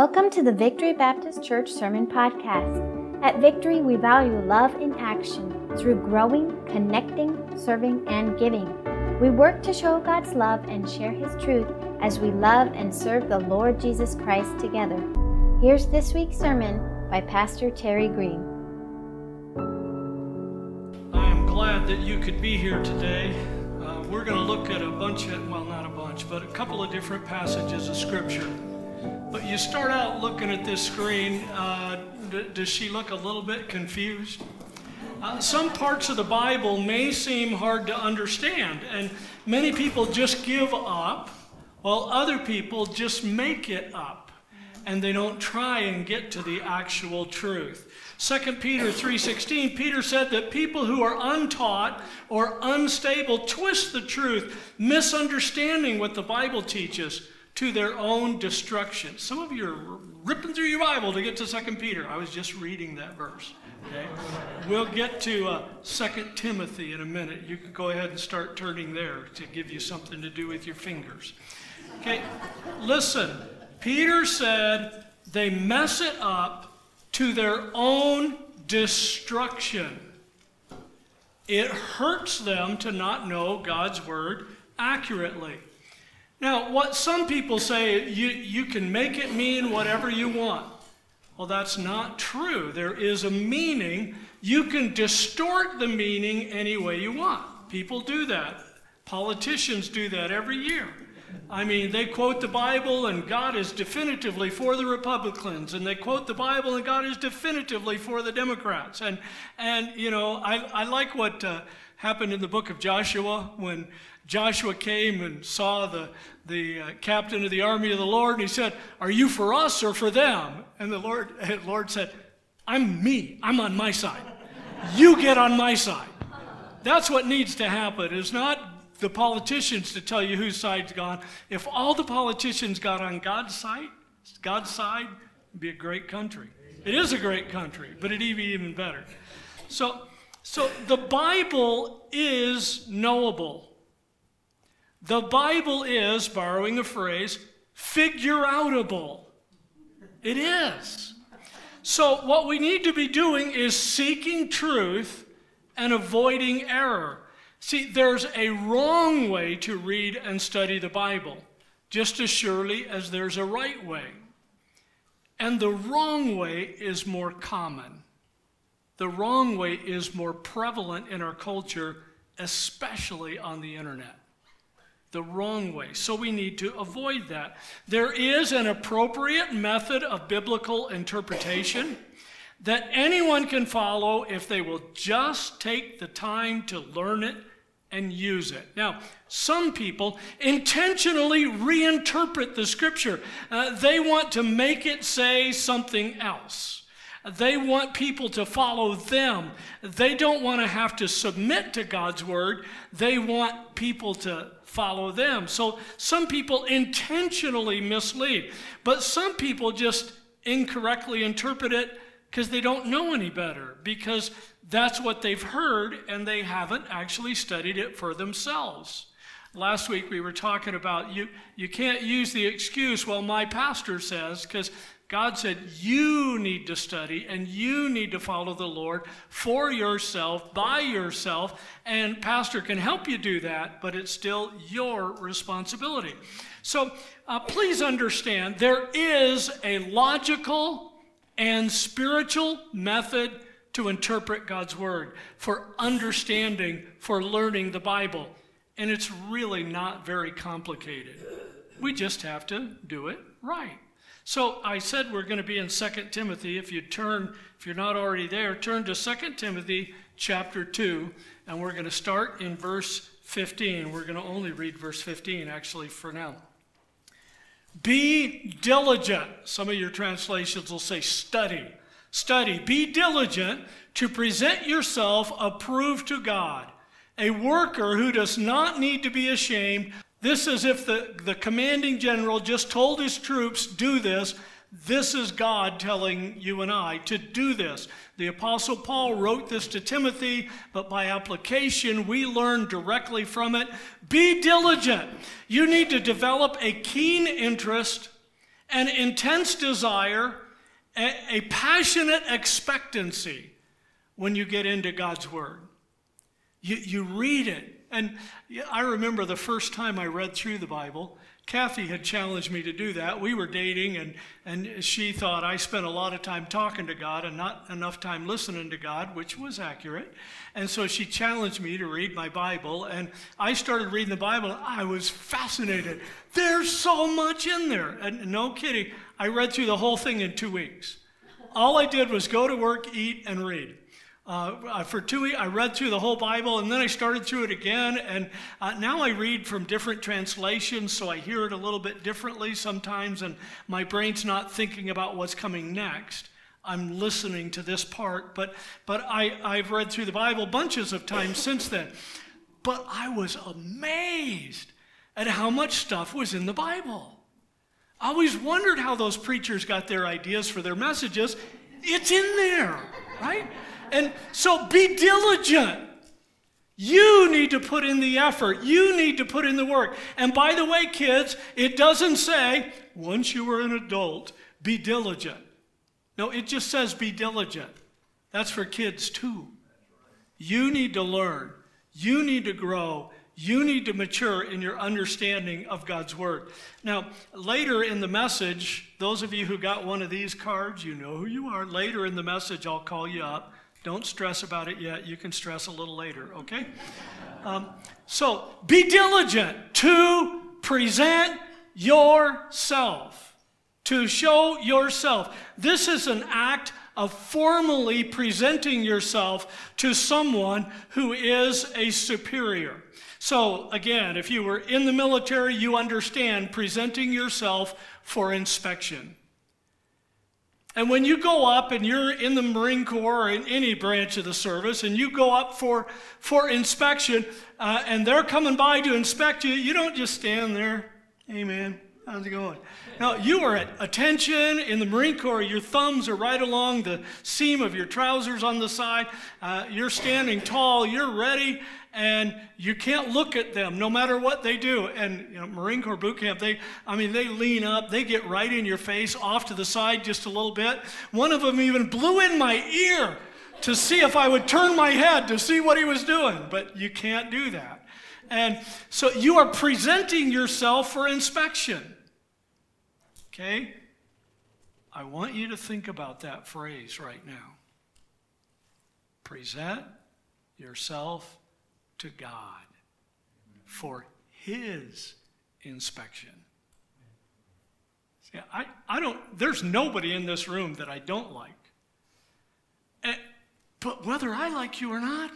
Welcome to the Victory Baptist Church Sermon Podcast. At Victory, we value love in action through growing, connecting, serving, and giving. We work to show God's love and share His truth as we love and serve the Lord Jesus Christ together. Here's this week's sermon by Pastor Terry Green. I am glad that you could be here today. We're going to look at a couple of different passages of Scripture. But you start out looking at this screen. Does she look a little bit confused? Some parts of the Bible may seem hard to understand, and many people just give up, while other people just make it up, and they don't try and get to the actual truth. 2 Peter 3:16, Peter said that people who are untaught or unstable twist the truth, misunderstanding what the Bible teaches, to their own destruction. Some of you are ripping through your Bible to get to 2 Peter. I was just reading that verse. Okay? We'll get to 2 Timothy in a minute. You can go ahead and start turning there to give you something to do with your fingers. Okay, listen. Peter said they mess it up to their own destruction. It hurts them to not know God's word accurately. Now, what some people say, you can make it mean whatever you want. Well, that's not true. There is a meaning. You can distort the meaning any way you want. People do that. Politicians do that every year. I mean, they quote the Bible and God is definitively for the Republicans, and they quote the Bible and God is definitively for the Democrats. And I like what happened in the book of Joshua when Joshua came and saw the captain of the army of the Lord, and he said, "Are you for us or for them?" And the Lord said, "I'm me. I'm on my side. You get on my side." That's what needs to happen. It's not the politicians to tell you whose side's gone. If all the politicians got on God's side, it'd be a great country. It is a great country, but it'd be even better. So the Bible is knowable. The Bible is, borrowing a phrase, figure-outable. It is. So what we need to be doing is seeking truth and avoiding error. See, there's a wrong way to read and study the Bible, just as surely as there's a right way. And the wrong way is more common. The wrong way is more prevalent in our culture, especially on the internet. The wrong way. So we need to avoid that. There is an appropriate method of biblical interpretation that anyone can follow if they will just take the time to learn it and use it. Now, some people intentionally reinterpret the Scripture. They want to make it say something else. They want people to follow them. They don't want to have to submit to God's word. They want people to follow them. So some people intentionally mislead, but some people just incorrectly interpret it because they don't know any better, because that's what they've heard and they haven't actually studied it for themselves. Last week we were talking about you can't use the excuse, well, my pastor says, because God said, you need to study and you need to follow the Lord for yourself, by yourself, and pastor can help you do that, but it's still your responsibility. So please understand, there is a logical and spiritual method to interpret God's word, for understanding, for learning the Bible, and it's really not very complicated. We just have to do it right. So I said we're going to be in 2 Timothy. If you're not already there, turn to 2 Timothy chapter 2, and we're going to start in verse 15. We're going to only read verse 15, actually, for now. Be diligent. Some of your translations will say study. Study. Be diligent to present yourself approved to God, a worker who does not need to be ashamed. This is if the commanding general just told his troops, do this. This is God telling you and I to do this. The Apostle Paul wrote this to Timothy, but by application, we learn directly from it. Be diligent. You need to develop a keen interest an intense desire, a passionate expectancy when you get into God's Word. You read it. And I remember the first time I read through the Bible, Kathy had challenged me to do that. We were dating, and she thought I spent a lot of time talking to God and not enough time listening to God, which was accurate. And so she challenged me to read my Bible, and I started reading the Bible, and I was fascinated. There's so much in there. And no kidding, I read through the whole thing in 2 weeks. All I did was go to work, eat, and read. For 2 weeks, I read through the whole Bible, and then I started through it again, and now I read from different translations, so I hear it a little bit differently sometimes, and my brain's not thinking about what's coming next. I'm listening to this part, but I've read through the Bible bunches of times since then. But I was amazed at how much stuff was in the Bible. I always wondered how those preachers got their ideas for their messages. It's in there, right? And so be diligent. You need to put in the effort. You need to put in the work. And by the way, kids, it doesn't say, once you are an adult, be diligent. No, it just says be diligent. That's for kids too. You need to learn. You need to grow. You need to mature in your understanding of God's Word. Now, later in the message, those of you who got one of these cards, you know who you are. Later in the message, I'll call you up. Don't stress about it yet. You can stress a little later, okay? So be diligent to present yourself, to show yourself. This is an act of formally presenting yourself to someone who is a superior. So again, if you were in the military, you understand presenting yourself for inspection. And when you go up and you're in the Marine Corps or in any branch of the service and you go up for inspection and they're coming by to inspect you, you don't just stand there, hey man, how's it going? No, you are at attention in the Marine Corps. Your thumbs are right along the seam of your trousers on the side. You're standing tall, you're ready, and you can't look at them no matter what they do. And you know, Marine Corps boot camp, they lean up, they get right in your face, off to the side just a little bit. One of them even blew in my ear to see if I would turn my head to see what he was doing, but you can't do that. And so you are presenting yourself for inspection, okay? I want you to think about that phrase right now. Present yourself to God for His inspection. See, there's nobody in this room that I don't like. But whether I like you or not,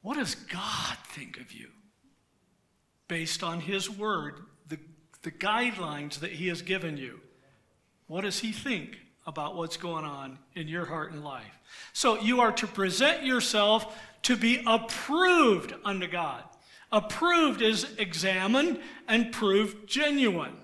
what does God think of you? Based on His Word, the guidelines that He has given you, what does He think about what's going on in your heart and life? So you are to present yourself to be approved unto God. Approved is examined and proved genuine.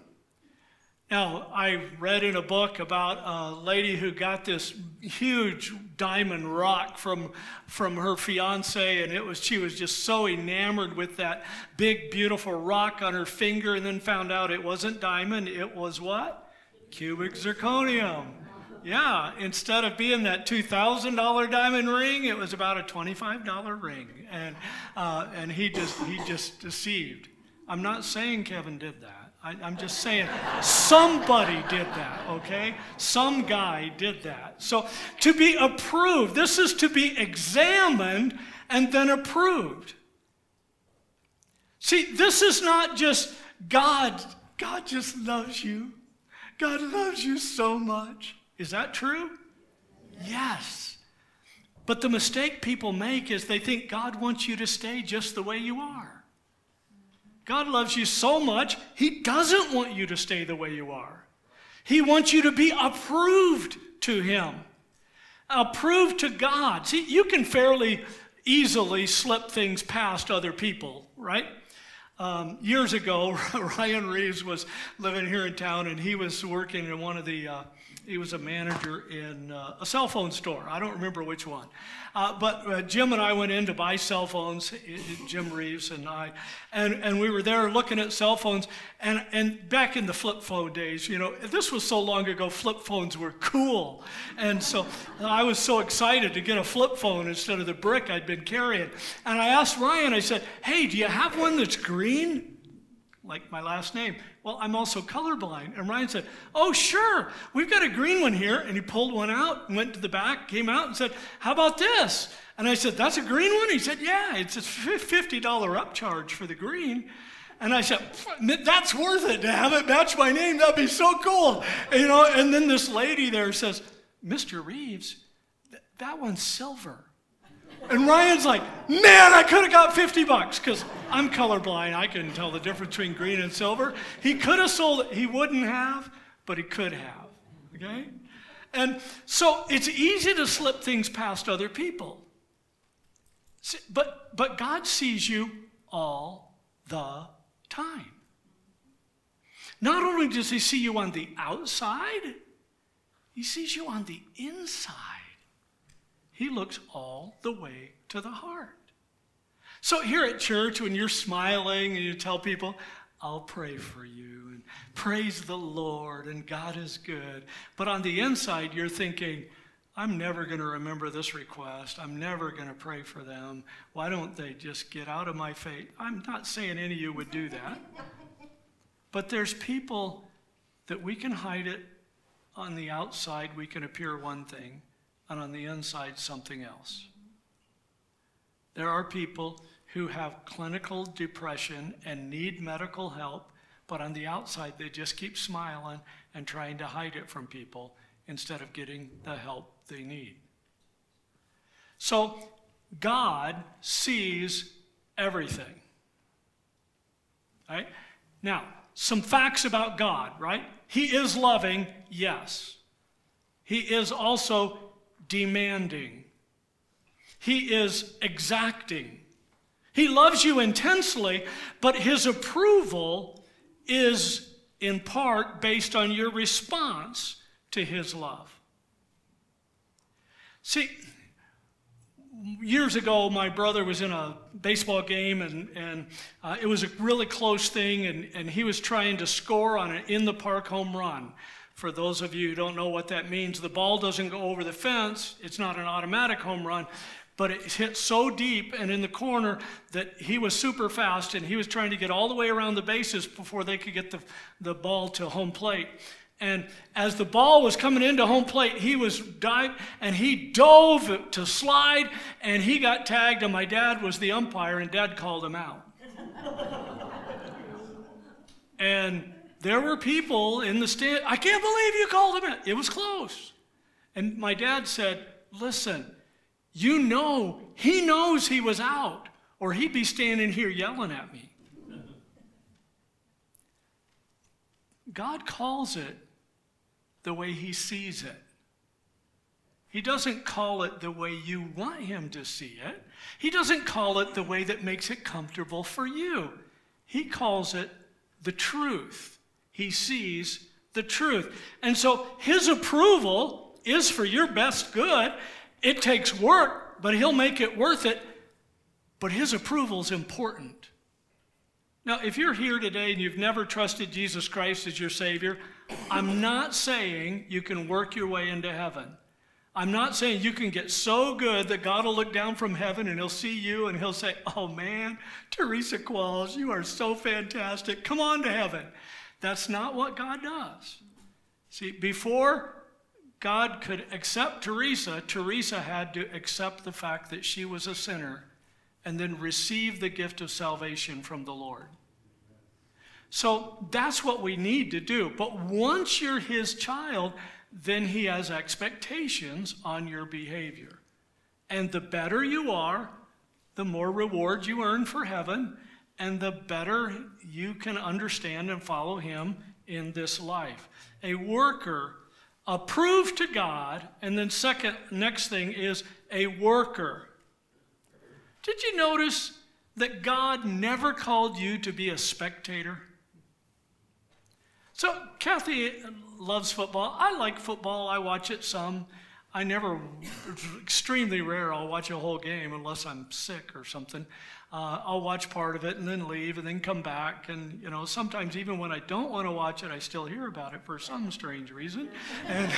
Now, I read in a book about a lady who got this huge diamond rock from her fiancé, and she was just so enamored with that big, beautiful rock on her finger, and then found out it wasn't diamond, it was what? Cubic zirconium. Yeah, instead of being that $2,000 diamond ring, it was about a $25 ring, and he just deceived. I'm not saying Kevin did that. I'm just saying somebody did that. Okay, some guy did that. So to be approved, this is to be examined and then approved. See, this is not just God. God just loves you. God loves you so much. Is that true? Yes. But the mistake people make is they think God wants you to stay just the way you are. God loves you so much, He doesn't want you to stay the way you are. He wants you to be approved to Him. Approved to God. See, you can fairly easily slip things past other people, right? Years ago, Ryan Reeves was living here in town, and he was working in one of the He was a manager in a cell phone store. I don't remember which one. But Jim and I went in to buy cell phones, Jim Reeves and I, and we were there looking at cell phones. And back in the flip phone days, you know, this was so long ago, flip phones were cool. And so I was so excited to get a flip phone instead of the brick I'd been carrying. And I asked Ryan, I said, hey, do you have one that's green? Like my last name. Well, I'm also colorblind. And Ryan said, oh, sure, we've got a green one here. And he pulled one out and went to the back, came out and said, how about this? And I said, that's a green one? He said, yeah, it's a $50 upcharge for the green. And I said, that's worth it to have it match my name. That'd be so cool. You know, and then this lady there says, Mr. Reeves, that one's silver. And Ryan's like, man, I could have got $50 because I'm colorblind. I couldn't tell the difference between green and silver. He could have sold it. He wouldn't have, but he could have, okay? And so it's easy to slip things past other people. But God sees you all the time. Not only does he see you on the outside, he sees you on the inside. He looks all the way to the heart. So here at church, when you're smiling and you tell people, I'll pray for you and praise the Lord and God is good. But on the inside, you're thinking, I'm never going to remember this request. I'm never going to pray for them. Why don't they just get out of my face? I'm not saying any of you would do that. But there's people that we can hide it. On the outside, we can appear one thing. And on the inside, something else. There are people who have clinical depression and need medical help, but on the outside, they just keep smiling and trying to hide it from people instead of getting the help they need. So God sees everything. Right? Now, some facts about God, right? He is loving, yes. He is also demanding. He is exacting. He loves you intensely, but his approval is in part based on your response to his love. See, years ago, my brother was in a baseball game, and it was a really close thing, and he was trying to score on an in-the-park home run. For those of you who don't know what that means, the ball doesn't go over the fence. It's not an automatic home run, but it hit so deep and in the corner that he was super fast, and he was trying to get all the way around the bases before they could get the ball to home plate. And as the ball was coming into home plate, he was diving, and he dove to slide, and he got tagged, and my dad was the umpire, and Dad called him out. And there were people in the stand, I can't believe you called him out. It was close. And my dad said, listen, you know, he knows he was out, or he'd be standing here yelling at me. God calls it the way he sees it. He doesn't call it the way you want him to see it. He doesn't call it the way that makes it comfortable for you. He calls it the truth. He sees the truth. And so his approval is for your best good. It takes work, but he'll make it worth it. But his approval is important. Now, if you're here today and you've never trusted Jesus Christ as your Savior, I'm not saying you can work your way into heaven. I'm not saying you can get so good that God will look down from heaven and he'll see you and he'll say, oh man, Teresa Qualls, you are so fantastic. Come on to heaven. That's not what God does. See, before God could accept Teresa, Teresa had to accept the fact that she was a sinner and then receive the gift of salvation from the Lord. So that's what we need to do. But once you're his child, then he has expectations on your behavior. And the better you are, the more reward you earn for heaven, and the better you can understand and follow him in this life. A worker approved to God, and then second, next thing is a worker. Did you notice that God never called you to be a spectator? So Kathy loves football. I like football. I watch it some. I never, it's extremely rare I'll watch a whole game unless I'm sick or something. I'll watch part of it and then leave and then come back. And, you know, sometimes even when I don't want to watch it, I still hear about it for some strange reason. And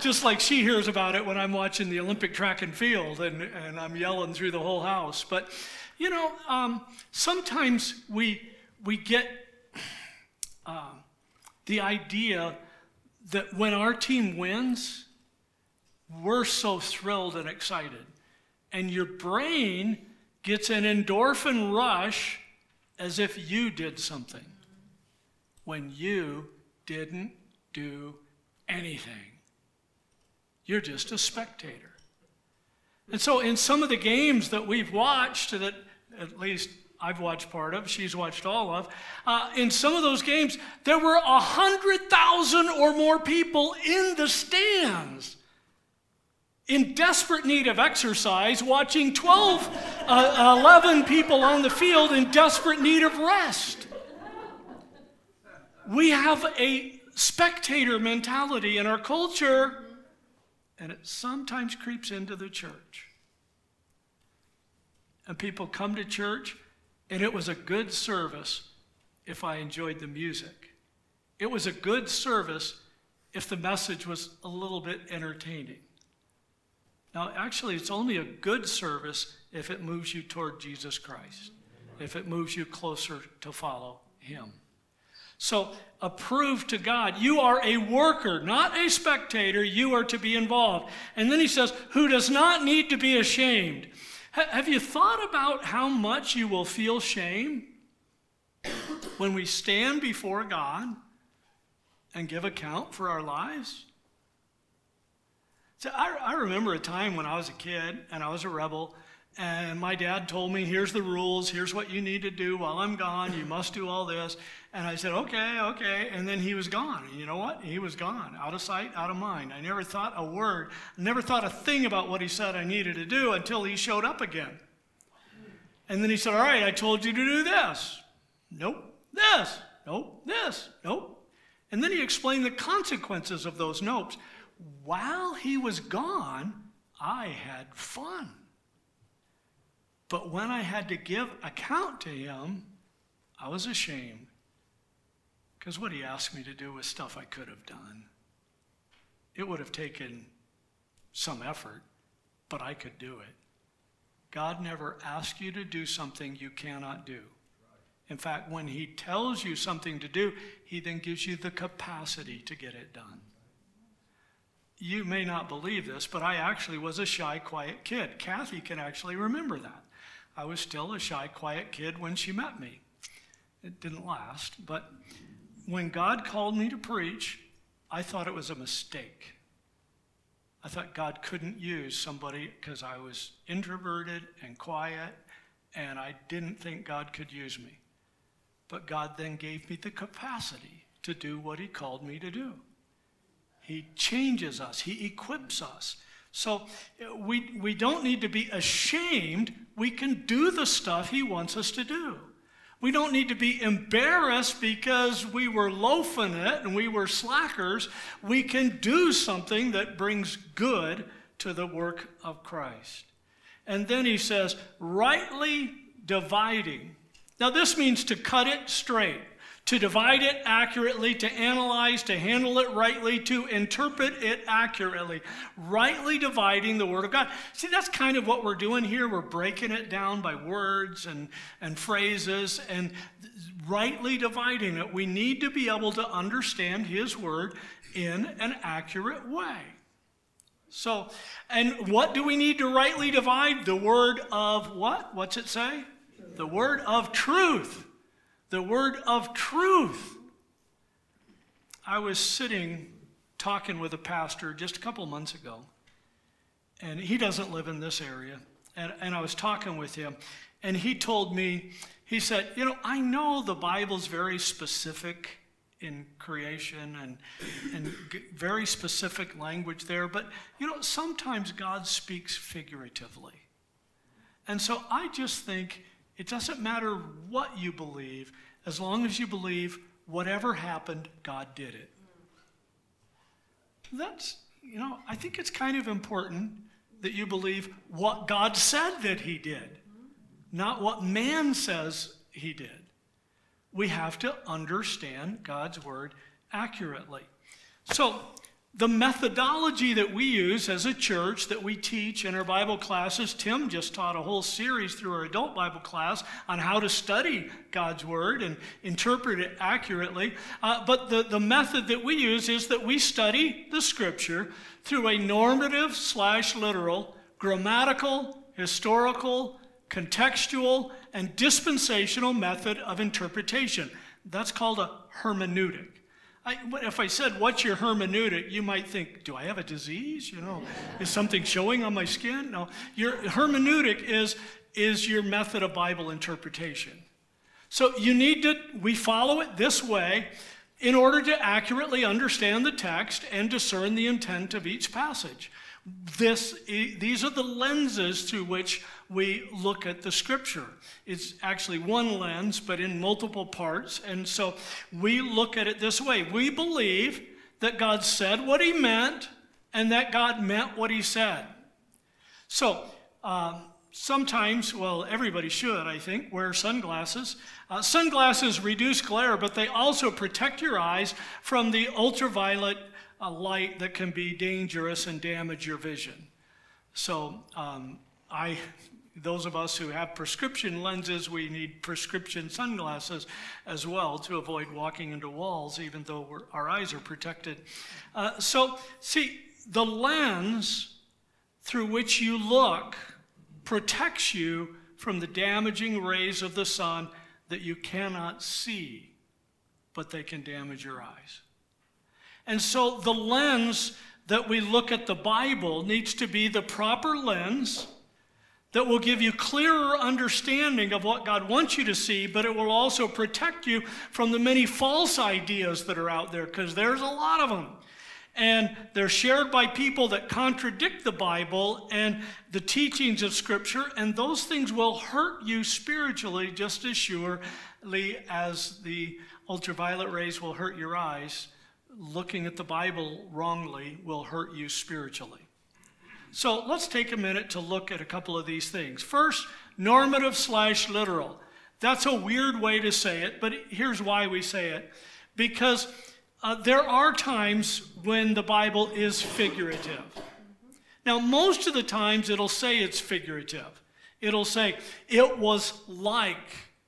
just like she hears about it when I'm watching the Olympic track and field and I'm yelling through the whole house. But, you know, sometimes we get the idea that when our team wins, we're so thrilled and excited. And your brain gets an endorphin rush as if you did something when you didn't do anything. You're just a spectator. And so in some of the games that we've watched, that at least I've watched part of, she's watched all of, in some of those games, there were 100,000 or more people in the stands in desperate need of exercise, watching 11 people on the field in desperate need of rest. We have a spectator mentality in our culture, and it sometimes creeps into the church. And people come to church, and it was a good service if I enjoyed the music. It was a good service if the message was a little bit entertaining. Now, actually, it's only a good service if it moves you toward Jesus Christ, if it moves you closer to follow him. So, approve to God. You are a worker, not a spectator. You are to be involved. And then he says, who does not need to be ashamed. Have you thought about how much you will feel shame when we stand before God and give account for our lives? So I remember a time when I was a kid and I was a rebel, and my dad told me, here's the rules, here's what you need to do while I'm gone, you must do all this. And I said, okay, and then he was gone. And you know what? He was gone, out of sight, out of mind. I never thought a word, never thought a thing about what he said I needed to do until he showed up again. And then he said, all right, I told you to do this. Nope, this, nope, this, nope. And then he explained the consequences of those nopes. While he was gone, I had fun. But when I had to give account to him, I was ashamed. Because what he asked me to do was stuff I could have done. It would have taken some effort, but I could do it. God never asks you to do something you cannot do. In fact, when he tells you something to do, he then gives you the capacity to get it done. You may not believe this, but I actually was a shy, quiet kid. Kathy can actually remember that. I was still a shy, quiet kid when she met me. It didn't last, but when God called me to preach, I thought it was a mistake. I thought God couldn't use somebody because I was introverted and quiet, and I didn't think God could use me. But God then gave me the capacity to do what he called me to do. He changes us. He equips us. So we don't need to be ashamed. We can do the stuff he wants us to do. We don't need to be embarrassed because we were loafing it and we were slackers. We can do something that brings good to the work of Christ. And then he says, rightly dividing. Now this means to cut it straight, to divide it accurately, to analyze, to handle it rightly, to interpret it accurately. Rightly dividing the Word of God. See, that's kind of what we're doing here. We're breaking it down by words and phrases and rightly dividing it. We need to be able to understand His Word in an accurate way. So, and what do we need to rightly divide? The Word of what? What's it say? The Word of truth. The word of truth. I was sitting talking with a pastor just a couple months ago, and he doesn't live in this area. And I was talking with him, and he told me, he said, you know, I know the Bible's very specific in creation and very specific language there, but, you know, sometimes God speaks figuratively. And so I just think, it doesn't matter what you believe, as long as you believe whatever happened, God did it. That's, I think it's kind of important that you believe what God said that he did, not what man says he did. We have to understand God's word accurately. So the methodology that we use as a church, that we teach in our Bible classes, Tim just taught a whole series through our adult Bible class on how to study God's word and interpret it accurately. But the method that we use is that we study the scripture through a normative/literal, grammatical, historical, contextual, and dispensational method of interpretation. That's called a hermeneutic. If I said, what's your hermeneutic, you might think, do I have a disease? Is something showing on my skin? No. Your hermeneutic is your method of Bible interpretation. So we follow it this way in order to accurately understand the text and discern the intent of each passage. These are the lenses through which we look at the scripture. It's actually one lens, but in multiple parts. And so we look at it this way. We believe that God said what he meant and that God meant what he said. So sometimes, everybody should, I think, wear sunglasses. Sunglasses reduce glare, but they also protect your eyes from the ultraviolet light that can be dangerous and damage your vision. So those of us who have prescription lenses, we need prescription sunglasses as well to avoid walking into walls, even though our eyes are protected. The lens through which you look protects you from the damaging rays of the sun that you cannot see, but they can damage your eyes. And so the lens that we look at the Bible needs to be the proper lens that will give you clearer understanding of what God wants you to see, but it will also protect you from the many false ideas that are out there, because there's a lot of them. And they're shared by people that contradict the Bible and the teachings of Scripture, and those things will hurt you spiritually just as surely as the ultraviolet rays will hurt your eyes. Looking at the Bible wrongly will hurt you spiritually. So let's take a minute to look at a couple of these things. First, normative/literal. That's a weird way to say it, but here's why we say it. Because there are times when the Bible is figurative. Now, most of the times it'll say it's figurative. It'll say, it was like,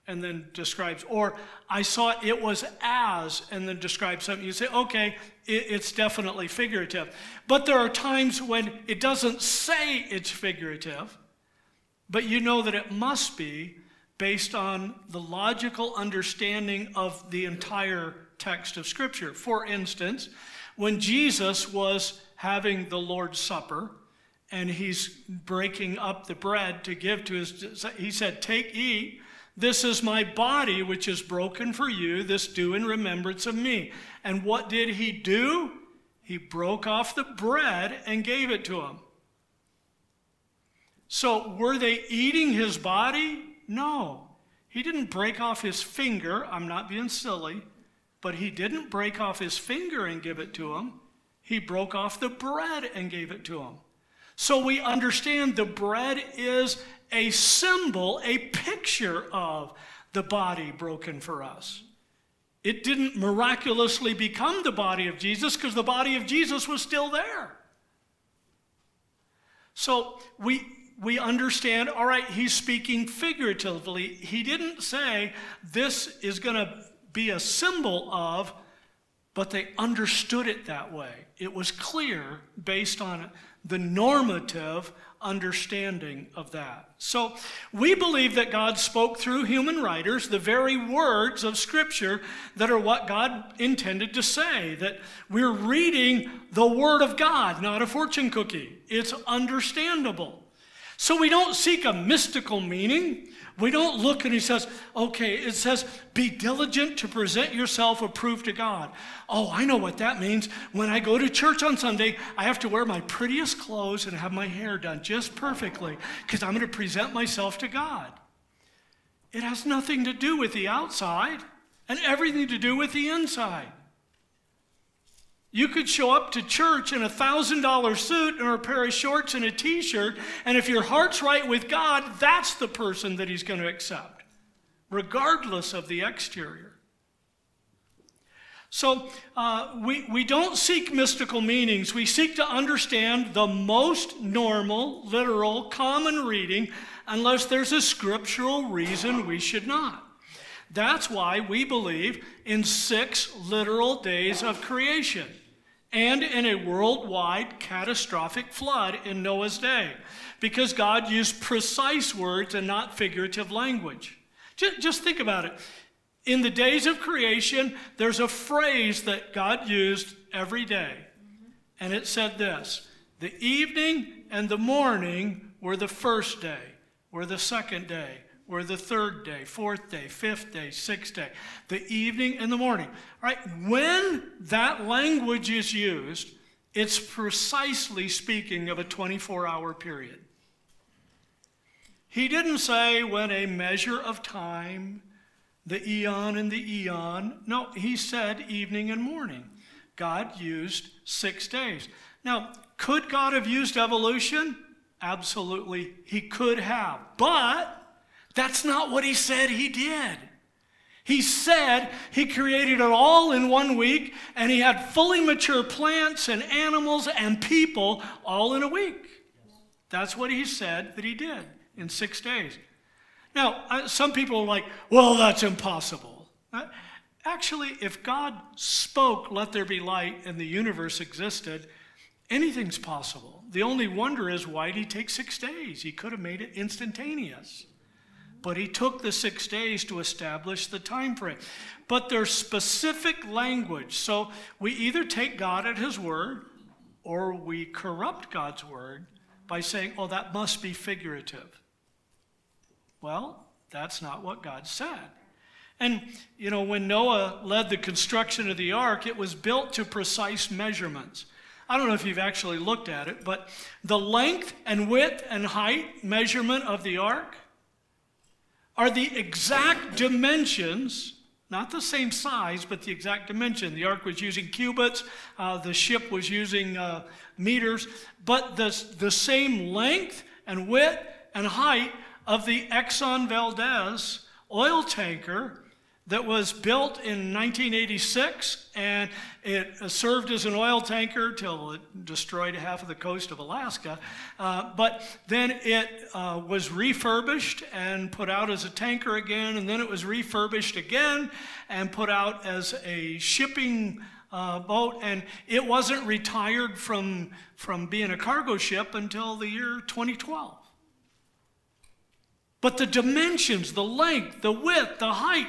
and then describes, or I saw it was as, and then describes something. You say, okay, it's definitely figurative. But there are times when it doesn't say it's figurative, but you know that it must be based on the logical understanding of the entire text of Scripture. For instance, when Jesus was having the Lord's Supper, and he's breaking up the bread to give to his, he said, take, eat, this is my body, which is broken for you. This do in remembrance of me. And what did he do? He broke off the bread and gave it to him. So were they eating his body? No. He didn't break off his finger. I'm not being silly. But he didn't break off his finger and give it to him. He broke off the bread and gave it to him. So we understand the bread is a symbol, a picture of the body broken for us. It didn't miraculously become the body of Jesus because the body of Jesus was still there. So we understand, all right, he's speaking figuratively. He didn't say this is going to be a symbol of, but they understood it that way. It was clear based on the normative understanding of that. So we believe that God spoke through human writers the very words of Scripture that are what God intended to say, that we're reading the Word of God, not a fortune cookie. It's understandable. So we don't seek a mystical meaning. We don't look and he says, okay, it says, be diligent to present yourself approved to God. Oh, I know what that means. When I go to church on Sunday, I have to wear my prettiest clothes and have my hair done just perfectly because I'm going to present myself to God. It has nothing to do with the outside. and everything to do with the inside. You could show up to church in a $1,000 suit or a pair of shorts and a t-shirt, and if your heart's right with God, that's the person that he's going to accept, regardless of the exterior. So we don't seek mystical meanings. We seek to understand the most normal, literal, common reading unless there's a scriptural reason we should not. That's why we believe in 6 literal days of creation and in a worldwide catastrophic flood in Noah's day, because God used precise words and not figurative language. Just think about it. In the days of creation, there's a phrase that God used every day, and it said this: the evening and the morning were the first day, were the second day, were the third day, fourth day, fifth day, sixth day, the evening and the morning. All right, when that language is used, it's precisely speaking of a 24-hour period. He didn't say when a measure of time, the eon and the eon. No, he said evening and morning. God used 6 days. Now, could God have used evolution? Absolutely, he could have. But that's not what he said he did. He said he created it all in 1 week, and he had fully mature plants and animals and people all in a week. That's what he said that he did in 6 days. Now, some people are like, well, that's impossible. Actually, if God spoke, let there be light, and the universe existed, anything's possible. The only wonder is why did he take 6 days? He could have made it instantaneous. But he took the 6 days to establish the time frame. But there's specific language. So we either take God at his word or we corrupt God's word by saying, oh, that must be figurative. Well, that's not what God said. And, you know, when Noah led the construction of the ark, it was built to precise measurements. I don't know if you've actually looked at it, but the length and width and height measurement of the ark are the exact dimensions, not the same size, but the exact dimension. The ark was using cubits, the ship was using meters, but the same length and width and height of the Exxon Valdez oil tanker that was built in 1986, and it served as an oil tanker till it destroyed half of the coast of Alaska. But then it was refurbished and put out as a tanker again, and then it was refurbished again and put out as a shipping boat, and it wasn't retired from being a cargo ship until the year 2012. But the dimensions, the length, the width, the height,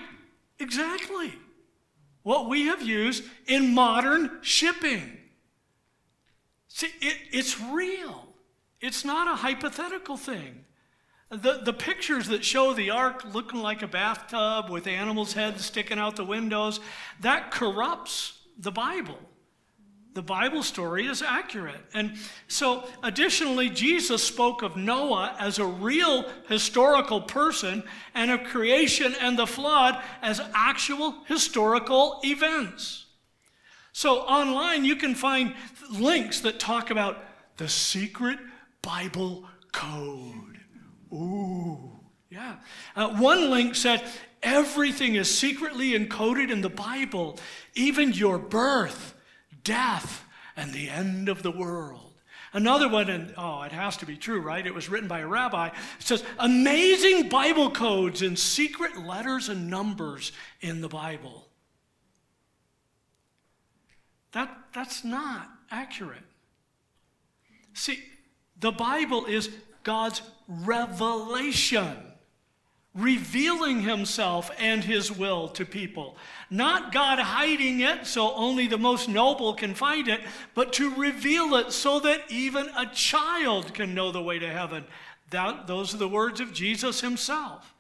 exactly what we have used in modern shipping. See, it's real. It's not a hypothetical thing. The pictures that show the ark looking like a bathtub with animals' heads sticking out the windows, that corrupts the Bible. The Bible story is accurate. And so, additionally, Jesus spoke of Noah as a real historical person and of creation and the flood as actual historical events. So online you can find links that talk about the secret Bible code. Ooh, yeah. One link said, everything is secretly encoded in the Bible, even your birth, death, and the end of the world. Another one, and oh, it has to be true, right? It was written by a rabbi. It says, amazing Bible codes and secret letters and numbers in the Bible. That's not accurate. See, the Bible is God's revelation, revealing himself and his will to people. Not God hiding it so only the most noble can find it, but to reveal it so that even a child can know the way to heaven. Those are the words of Jesus himself.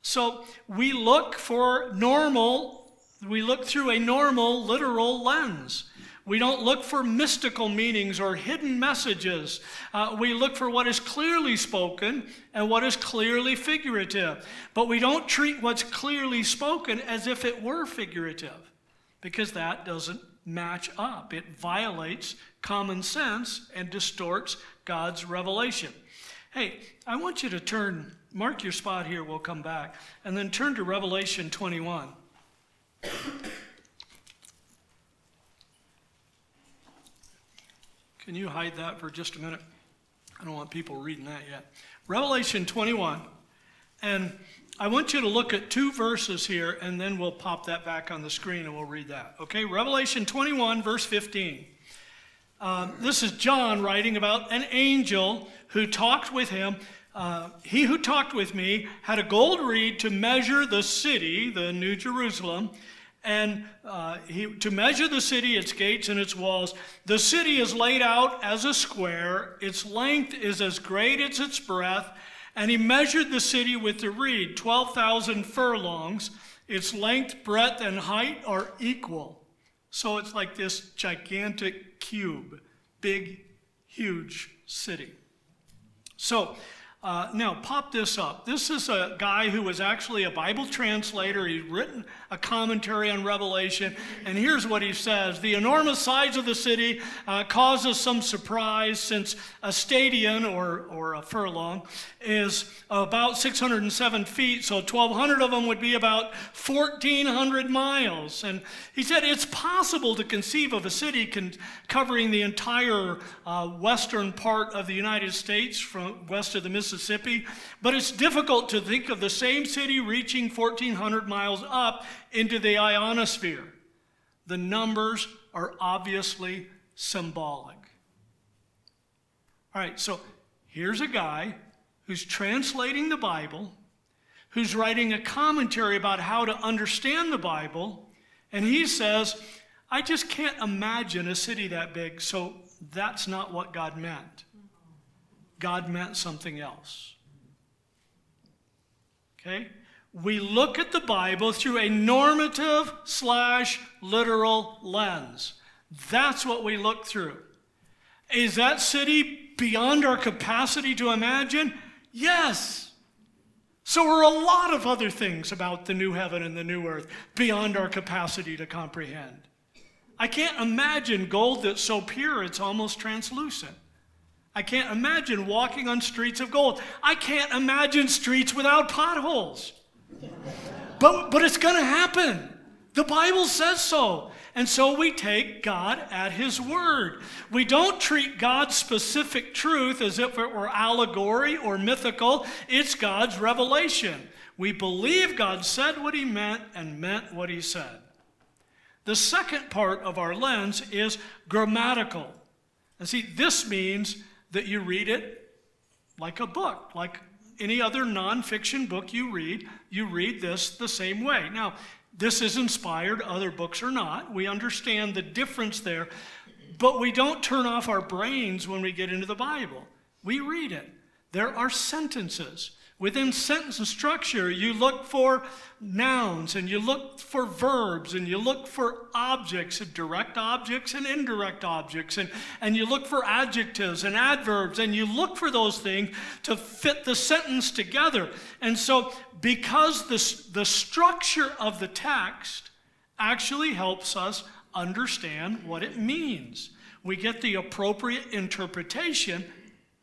So we look through a normal, literal lens. We don't look for mystical meanings or hidden messages. We look for what is clearly spoken and what is clearly figurative. But we don't treat what's clearly spoken as if it were figurative, because that doesn't match up. It violates common sense and distorts God's revelation. Hey, I want you to turn, mark your spot here, we'll come back, and then turn to Revelation 21. Can you hide that for just a minute? I don't want people reading that yet. Revelation 21, and I want you to look at two verses here, and then we'll pop that back on the screen and we'll read that. Okay, Revelation 21, verse 15. This is John writing about an angel who talked with him. He who talked with me had a gold reed to measure the city, the New Jerusalem, and to measure the city, its gates, and its walls. The city is laid out as a square. Its length is as great as its breadth. And he measured the city with the reed, 12,000 furlongs. Its length, breadth, and height are equal. So it's like this gigantic cube, big, huge city. So now pop this up. This is a guy who was actually a Bible translator. He'd written a commentary on Revelation. And here's what he says. The enormous size of the city causes some surprise, since a stadium or a furlong is about 607 feet. So 1,200 of them would be about 1,400 miles. And he said it's possible to conceive of a city covering the entire western part of the United States from west of the Mississippi, but it's difficult to think of the same city reaching 1,400 miles up into the ionosphere. The numbers are obviously symbolic. All right, so here's a guy who's translating the Bible, who's writing a commentary about how to understand the Bible, and he says, I just can't imagine a city that big, so that's not what God meant. God meant something else. Okay? We look at the Bible through a normative / literal lens. That's what we look through. Is that city beyond our capacity to imagine? Yes. So are a lot of other things about the new heaven and the new earth beyond our capacity to comprehend. I can't imagine gold that's so pure it's almost translucent. I can't imagine walking on streets of gold. I can't imagine streets without potholes. But it's going to happen. The Bible says so. And so we take God at his word. We don't treat God's specific truth as if it were allegory or mythical. It's God's revelation. We believe God said what he meant and meant what he said. The second part of our lens is grammatical. And see, this means that you read it like a book, like any other nonfiction book you read this the same way. Now, this is inspired, other books are not. We understand the difference there, but we don't turn off our brains when we get into the Bible. We read it. There are sentences. Within sentence structure, you look for nouns, and you look for verbs, and you look for objects, direct objects and indirect objects, and you look for adjectives and adverbs, and you look for those things to fit the sentence together. And so because the structure of the text actually helps us understand what it means, we get the appropriate interpretation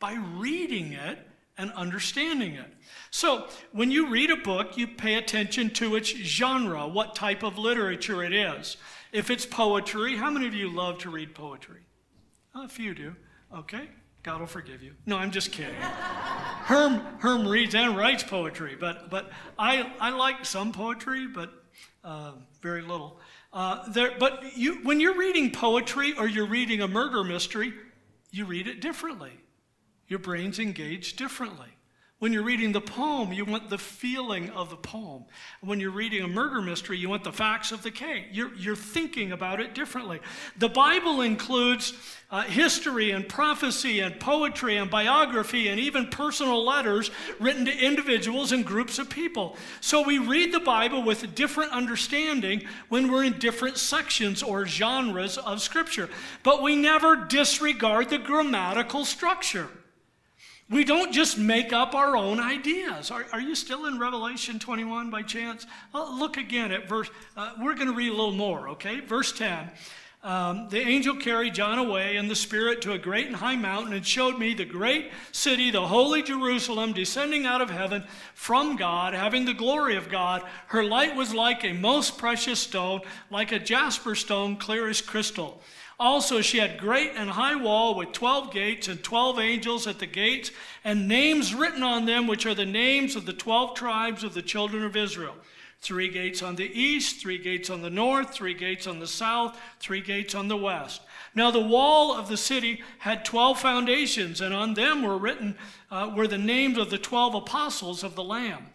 by reading it and understanding it. So when you read a book, you pay attention to its genre, what type of literature it is. If it's poetry, how many of you love to read poetry? A few do. Okay, God will forgive you. No, I'm just kidding. Herm reads and writes poetry, but I like some poetry, but very little. When you're reading poetry or you're reading a murder mystery, you read it differently. Your brain's engaged differently. When you're reading the poem, you want the feeling of the poem. When you're reading a murder mystery, you want the facts of the case. You're thinking about it differently. The Bible includes history and prophecy and poetry and biography and even personal letters written to individuals and groups of people. So we read the Bible with a different understanding when we're in different sections or genres of Scripture. But we never disregard the grammatical structure. We don't just make up our own ideas. Are you still in Revelation 21 by chance? Look again at verse, we're going to read a little more, okay? Verse 10, the angel carried John away in the spirit to a great and high mountain and showed me the great city, the holy Jerusalem, descending out of heaven from God, having the glory of God. Her light was like a most precious stone, like a jasper stone, clear as crystal. Also, she had great and high wall with 12 gates and 12 angels at the gates and names written on them, which are the names of the 12 tribes of the children of Israel. 3 gates on the east, 3 gates on the north, 3 gates on the south, 3 gates on the west. Now the wall of the city had 12 foundations, and on them were written were the names of the 12 apostles of the Lamb.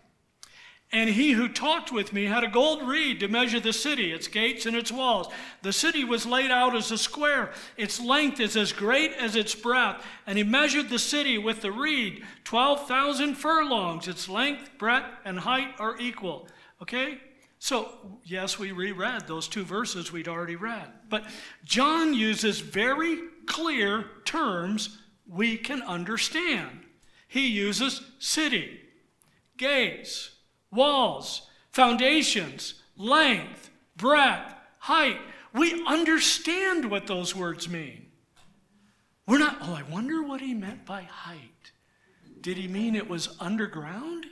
And he who talked with me had a gold reed to measure the city, its gates and its walls. The city was laid out as a square. Its length is as great as its breadth. And he measured the city with the reed, 12,000 furlongs. Its length, breadth, and height are equal. Okay? So, yes, we reread those two verses we'd already read. But John uses very clear terms we can understand. He uses city, gates, walls, foundations, length, breadth, height. We understand what those words mean. We're not, oh, I wonder what he meant by height. Did he mean it was underground?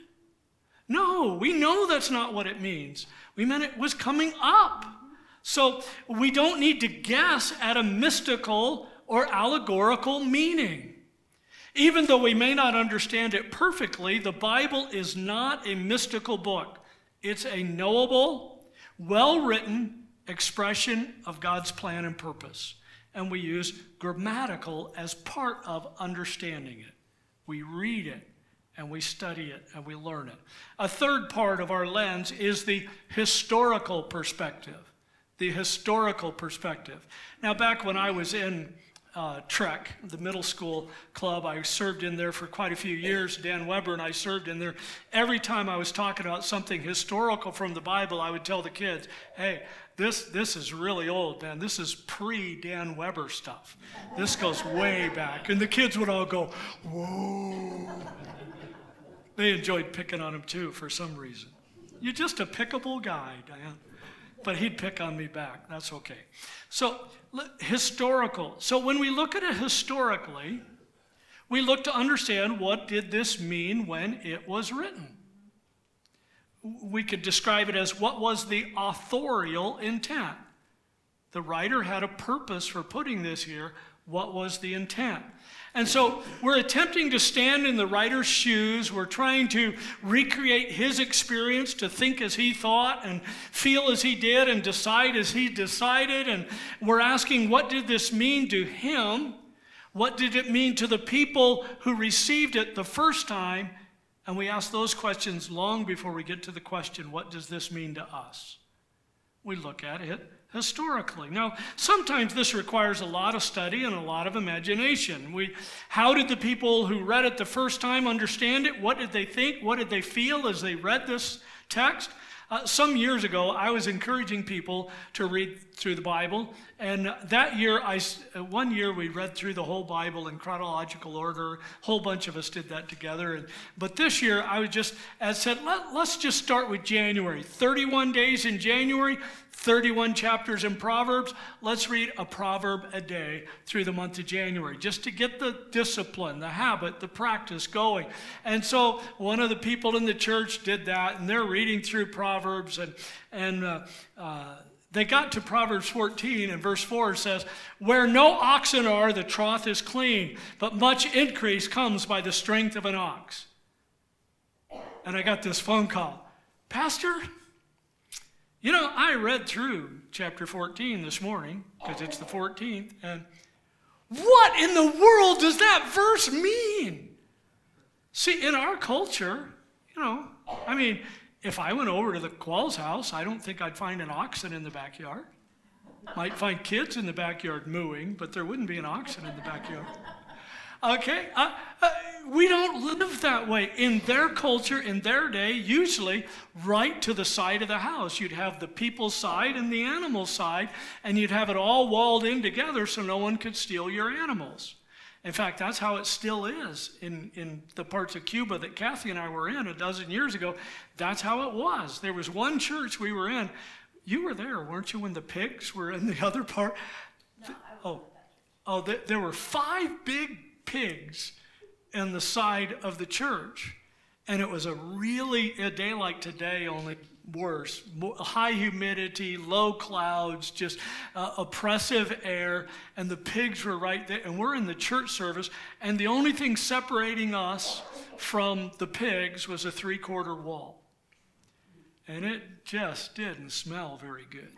No, we know that's not what it means. We meant it was coming up. So we don't need to guess at a mystical or allegorical meaning. Even though we may not understand it perfectly, the Bible is not a mystical book. It's a knowable, well-written expression of God's plan and purpose. And we use grammatical as part of understanding it. We read it, and we study it, and we learn it. A third part of our lens is the historical perspective. The historical perspective. Now, back when I was in Trek, the middle school club. I served in there for quite a few years. Dan Weber and I served in there. Every time I was talking about something historical from the Bible, I would tell the kids, hey, this is really old, man. This is pre-Dan Weber stuff. This goes way back. And the kids would all go, whoa. They enjoyed picking on him too for some reason. You're just a pickable guy, Dan. But he'd pick on me back. That's okay. So, historical. So when we look at it historically, we look to understand what did this mean when it was written. We could describe it as what was the authorial intent. The writer had a purpose for putting this here. What was the intent? And so we're attempting to stand in the writer's shoes. We're trying to recreate his experience, to think as he thought and feel as he did and decide as he decided. And we're asking, what did this mean to him? What did it mean to the people who received it the first time? And we ask those questions long before we get to the question, what does this mean to us? We look at it historically. Now, sometimes this requires a lot of study and a lot of imagination. How did the people who read it the first time understand it? What did they think? What did they feel as they read this text? Some years ago, I was encouraging people to read through the Bible, and that year, one year we read through the whole Bible in chronological order. A whole bunch of us did that together. But this year, I said, let's just start with January. 31 days in January, 31 chapters in Proverbs. Let's read a proverb a day through the month of January, just to get the discipline, the habit, the practice going. And so one of the people in the church did that, and they're reading through Proverbs, and they got to Proverbs 14, and verse 4 says, where no oxen are, the trough is clean, but much increase comes by the strength of an ox. And I got this phone call. Pastor, you know, I read through chapter 14 this morning, because it's the 14th, and what in the world does that verse mean? See, in our culture, you know, I mean, if I went over to the Qualls house, I don't think I'd find an oxen in the backyard. Might find kids in the backyard mooing, but there wouldn't be an oxen in the backyard. Okay? We don't live that way. In their culture, in their day, usually right to the side of the house. You'd have the people's side and the animal side, and you'd have it all walled in together so no one could steal your animals. In fact, that's how it still is in the parts of Cuba that Kathy and I were in 12 years ago. That's how it was. There was one church we were in. You were there, weren't you, when the pigs were in the other part? No, I wasn't. There were 5 big pigs in the side of the church. And it was a day like today, only worse. High humidity, low clouds, just oppressive air. And the pigs were right there. And we're in the church service. And the only thing separating us from the pigs was a 3-quarter wall. And it just didn't smell very good.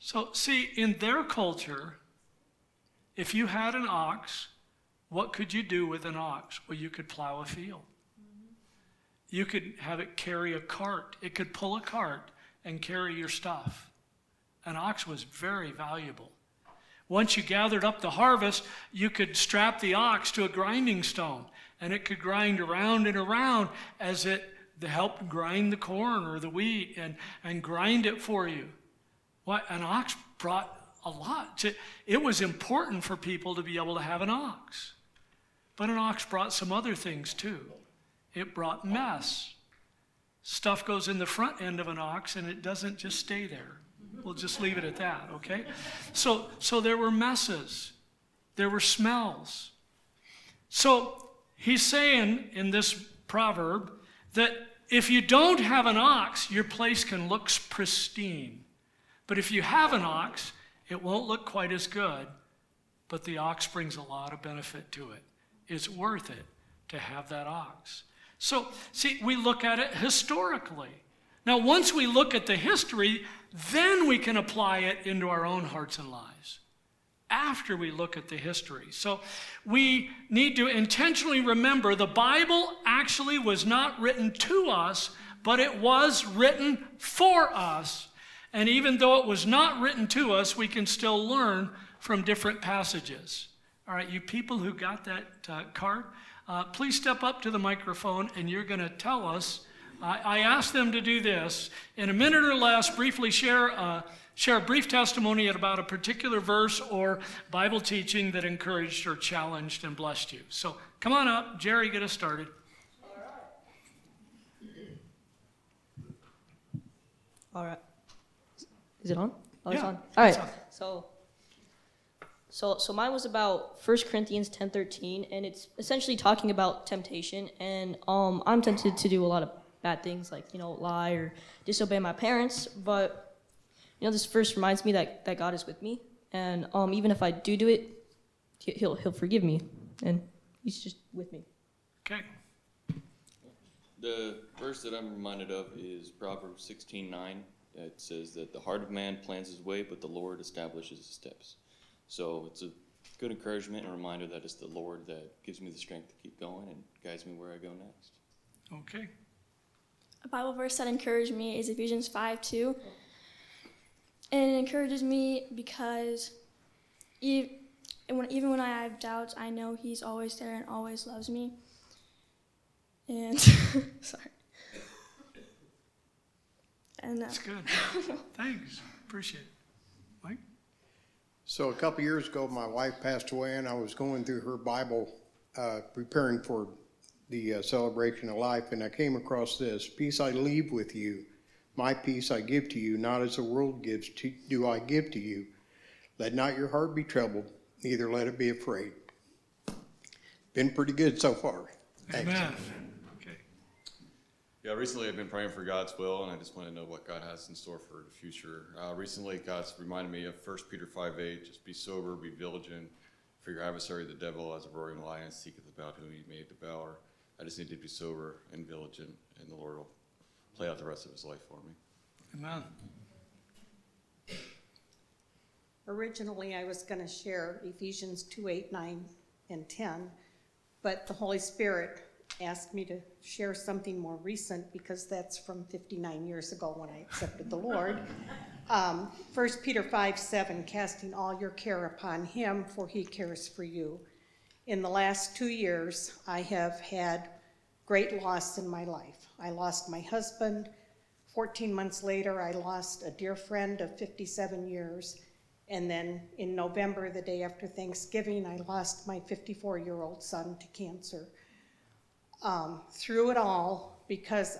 So, see, in their culture, if you had an ox, what could you do with an ox? Well, you could plow a field. You could have it carry a cart. It could pull a cart and carry your stuff. An ox was very valuable. Once you gathered up the harvest, you could strap the ox to a grinding stone, and it could grind around and around as it helped grind the corn or the wheat and grind it for you. What an ox brought a lot. It was important for people to be able to have an ox. But an ox brought some other things too. It brought mess. Stuff goes in the front end of an ox and it doesn't just stay there. We'll just leave it at that, okay? So there were messes. There were smells. So he's saying in this proverb that if you don't have an ox, your place can look pristine. But if you have an ox, it won't look quite as good, but the ox brings a lot of benefit to it. It's worth it to have that ox. So, see, we look at it historically. Now, once we look at the history, then we can apply it into our own hearts and lives. After we look at the history. So we need to intentionally remember the Bible actually was not written to us, but it was written for us. And even though it was not written to us, we can still learn from different passages. All right, you people who got that card, please step up to the microphone and you're going to tell us. I asked them to do this. In a minute or less, briefly share a brief testimony about a particular verse or Bible teaching that encouraged or challenged and blessed you. So come on up. Jerry, get us started. All right. Is it on? Oh, yeah, it's on. All right. So mine was about 1 Corinthians 10:13, and it's essentially talking about temptation. And I'm tempted to do a lot of bad things, like, you know, lie or disobey my parents. But, you know, this verse reminds me that God is with me, and even if I do it, He'll forgive me, and He's just with me. Okay. The verse that I'm reminded of is Proverbs 16:9. It says that the heart of man plans his way, but the Lord establishes his steps. So it's a good encouragement and reminder that it's the Lord that gives me the strength to keep going and guides me where I go next. Okay. A Bible verse that encouraged me is Ephesians 5:2. And it encourages me because even when I have doubts, I know He's always there and always loves me. And, sorry. That's good. Thanks. Appreciate it. Mike? So a couple years ago, my wife passed away, and I was going through her Bible, preparing for the celebration of life, and I came across this. Peace I leave with you. My peace I give to you, not as the world gives do I give to you. Let not your heart be troubled, neither let it be afraid. Been pretty good so far. Thanks. Amen. Yeah, recently I've been praying for God's will, and I just want to know what God has in store for the future. Recently, God's reminded me of 1 Peter 5:8, just be sober, be vigilant, for your adversary the devil as a roaring lion seeketh about whom he may devour. I just need to be sober and vigilant, and the Lord will play out the rest of his life for me. Amen. Originally, I was going to share Ephesians 2:8, 9, and 10, But the Holy Spirit asked me to share something more recent because that's from 59 years ago when I accepted the Lord. 1 Peter 5:7, casting all your care upon him, for he cares for you. In the last 2 years, I have had great loss in my life. I lost my husband. 14 months later, I lost a dear friend of 57 years. And then in November, the day after Thanksgiving, I lost my 54-year-old son to cancer. Through it all, because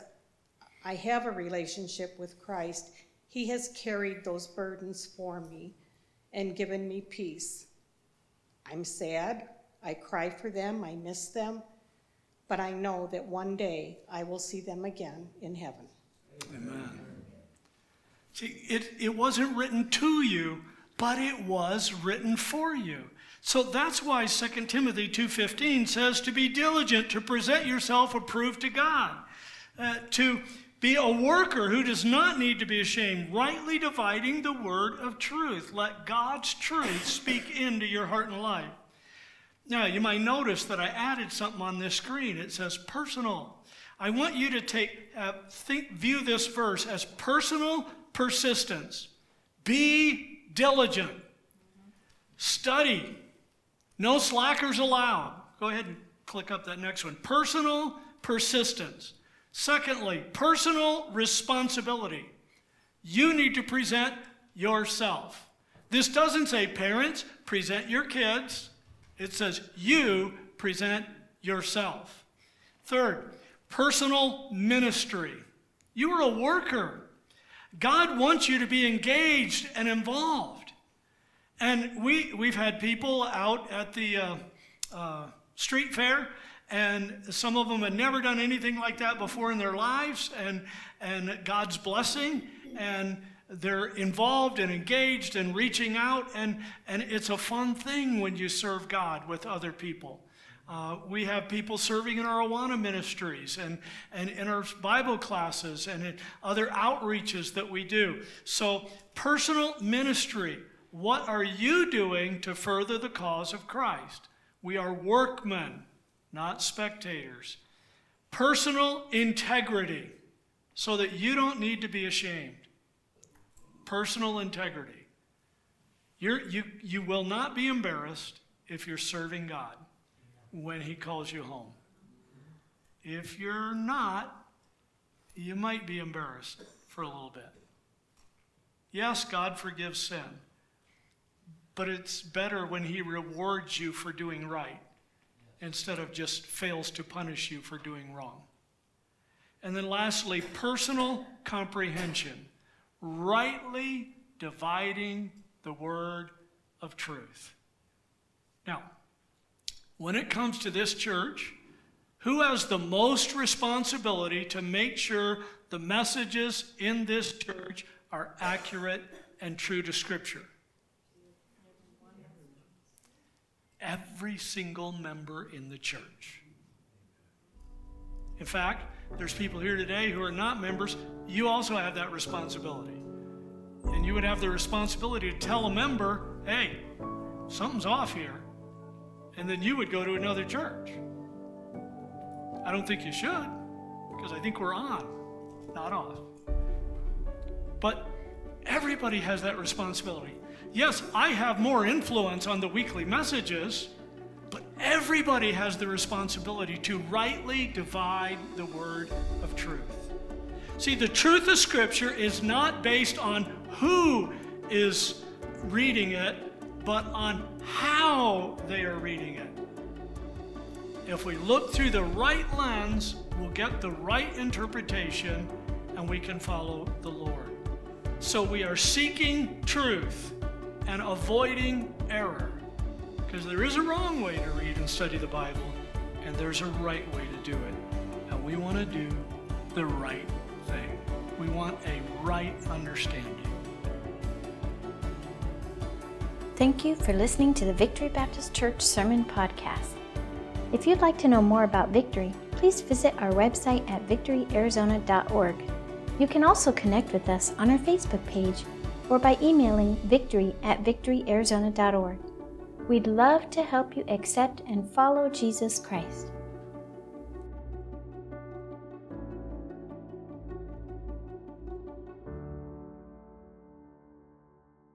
I have a relationship with Christ, he has carried those burdens for me and given me peace. I'm sad. I cry for them. I miss them. But I know that one day I will see them again in heaven. Amen. See, it wasn't written to you, but it was written for you. So that's why 2 Timothy 2:15 says to be diligent to present yourself approved to God, to be a worker who does not need to be ashamed, rightly dividing the word of truth. Let God's truth speak into your heart and life. Now, you might notice that I added something on this screen. It says personal. I want you to view this verse as personal persistence. Be diligent. Study. No slackers allowed. Go ahead and click up that next one. Personal persistence. Secondly, personal responsibility. You need to present yourself. This doesn't say parents, present your kids. It says you present yourself. Third, personal ministry. You are a worker. God wants you to be engaged and involved. And we've had people out at the street fair, and some of them had never done anything like that before in their lives, and God's blessing, and they're involved and engaged and reaching out, and it's a fun thing when you serve God with other people. We have people serving in our Awana ministries and in our Bible classes and in other outreaches that we do. So personal ministry, what are you doing to further the cause of Christ? We are workmen, not spectators. Personal integrity, so that you don't need to be ashamed. Personal integrity. You will not be embarrassed if you're serving God when he calls you home. If you're not, you might be embarrassed for a little bit. Yes, God forgives sin, but it's better when he rewards you for doing right instead of just fails to punish you for doing wrong. And then lastly, personal comprehension, rightly dividing the word of truth. Now, when it comes to this church, who has the most responsibility to make sure the messages in this church are accurate and true to Scripture? Every single member in the church. In fact, there's people here today who are not members. You also have that responsibility. And you would have the responsibility to tell a member, hey, something's off here. And then you would go to another church. I don't think you should, because I think we're on, not off. But everybody has that responsibility. Yes, I have more influence on the weekly messages, but everybody has the responsibility to rightly divide the word of truth. See, the truth of Scripture is not based on who is reading it, but on how they are reading it. If we look through the right lens, we'll get the right interpretation, and we can follow the Lord. So we are seeking truth and avoiding error, because there is a wrong way to read and study the Bible, and there's a right way to do it. And we want to do the right thing. We want a right understanding. Thank you for listening to the Victory Baptist Church Sermon Podcast. If you'd like to know more about Victory, please visit our website at victoryarizona.org. You can also connect with us on our Facebook page or by emailing victory@victoryarizona.org. We'd love to help you accept and follow Jesus Christ.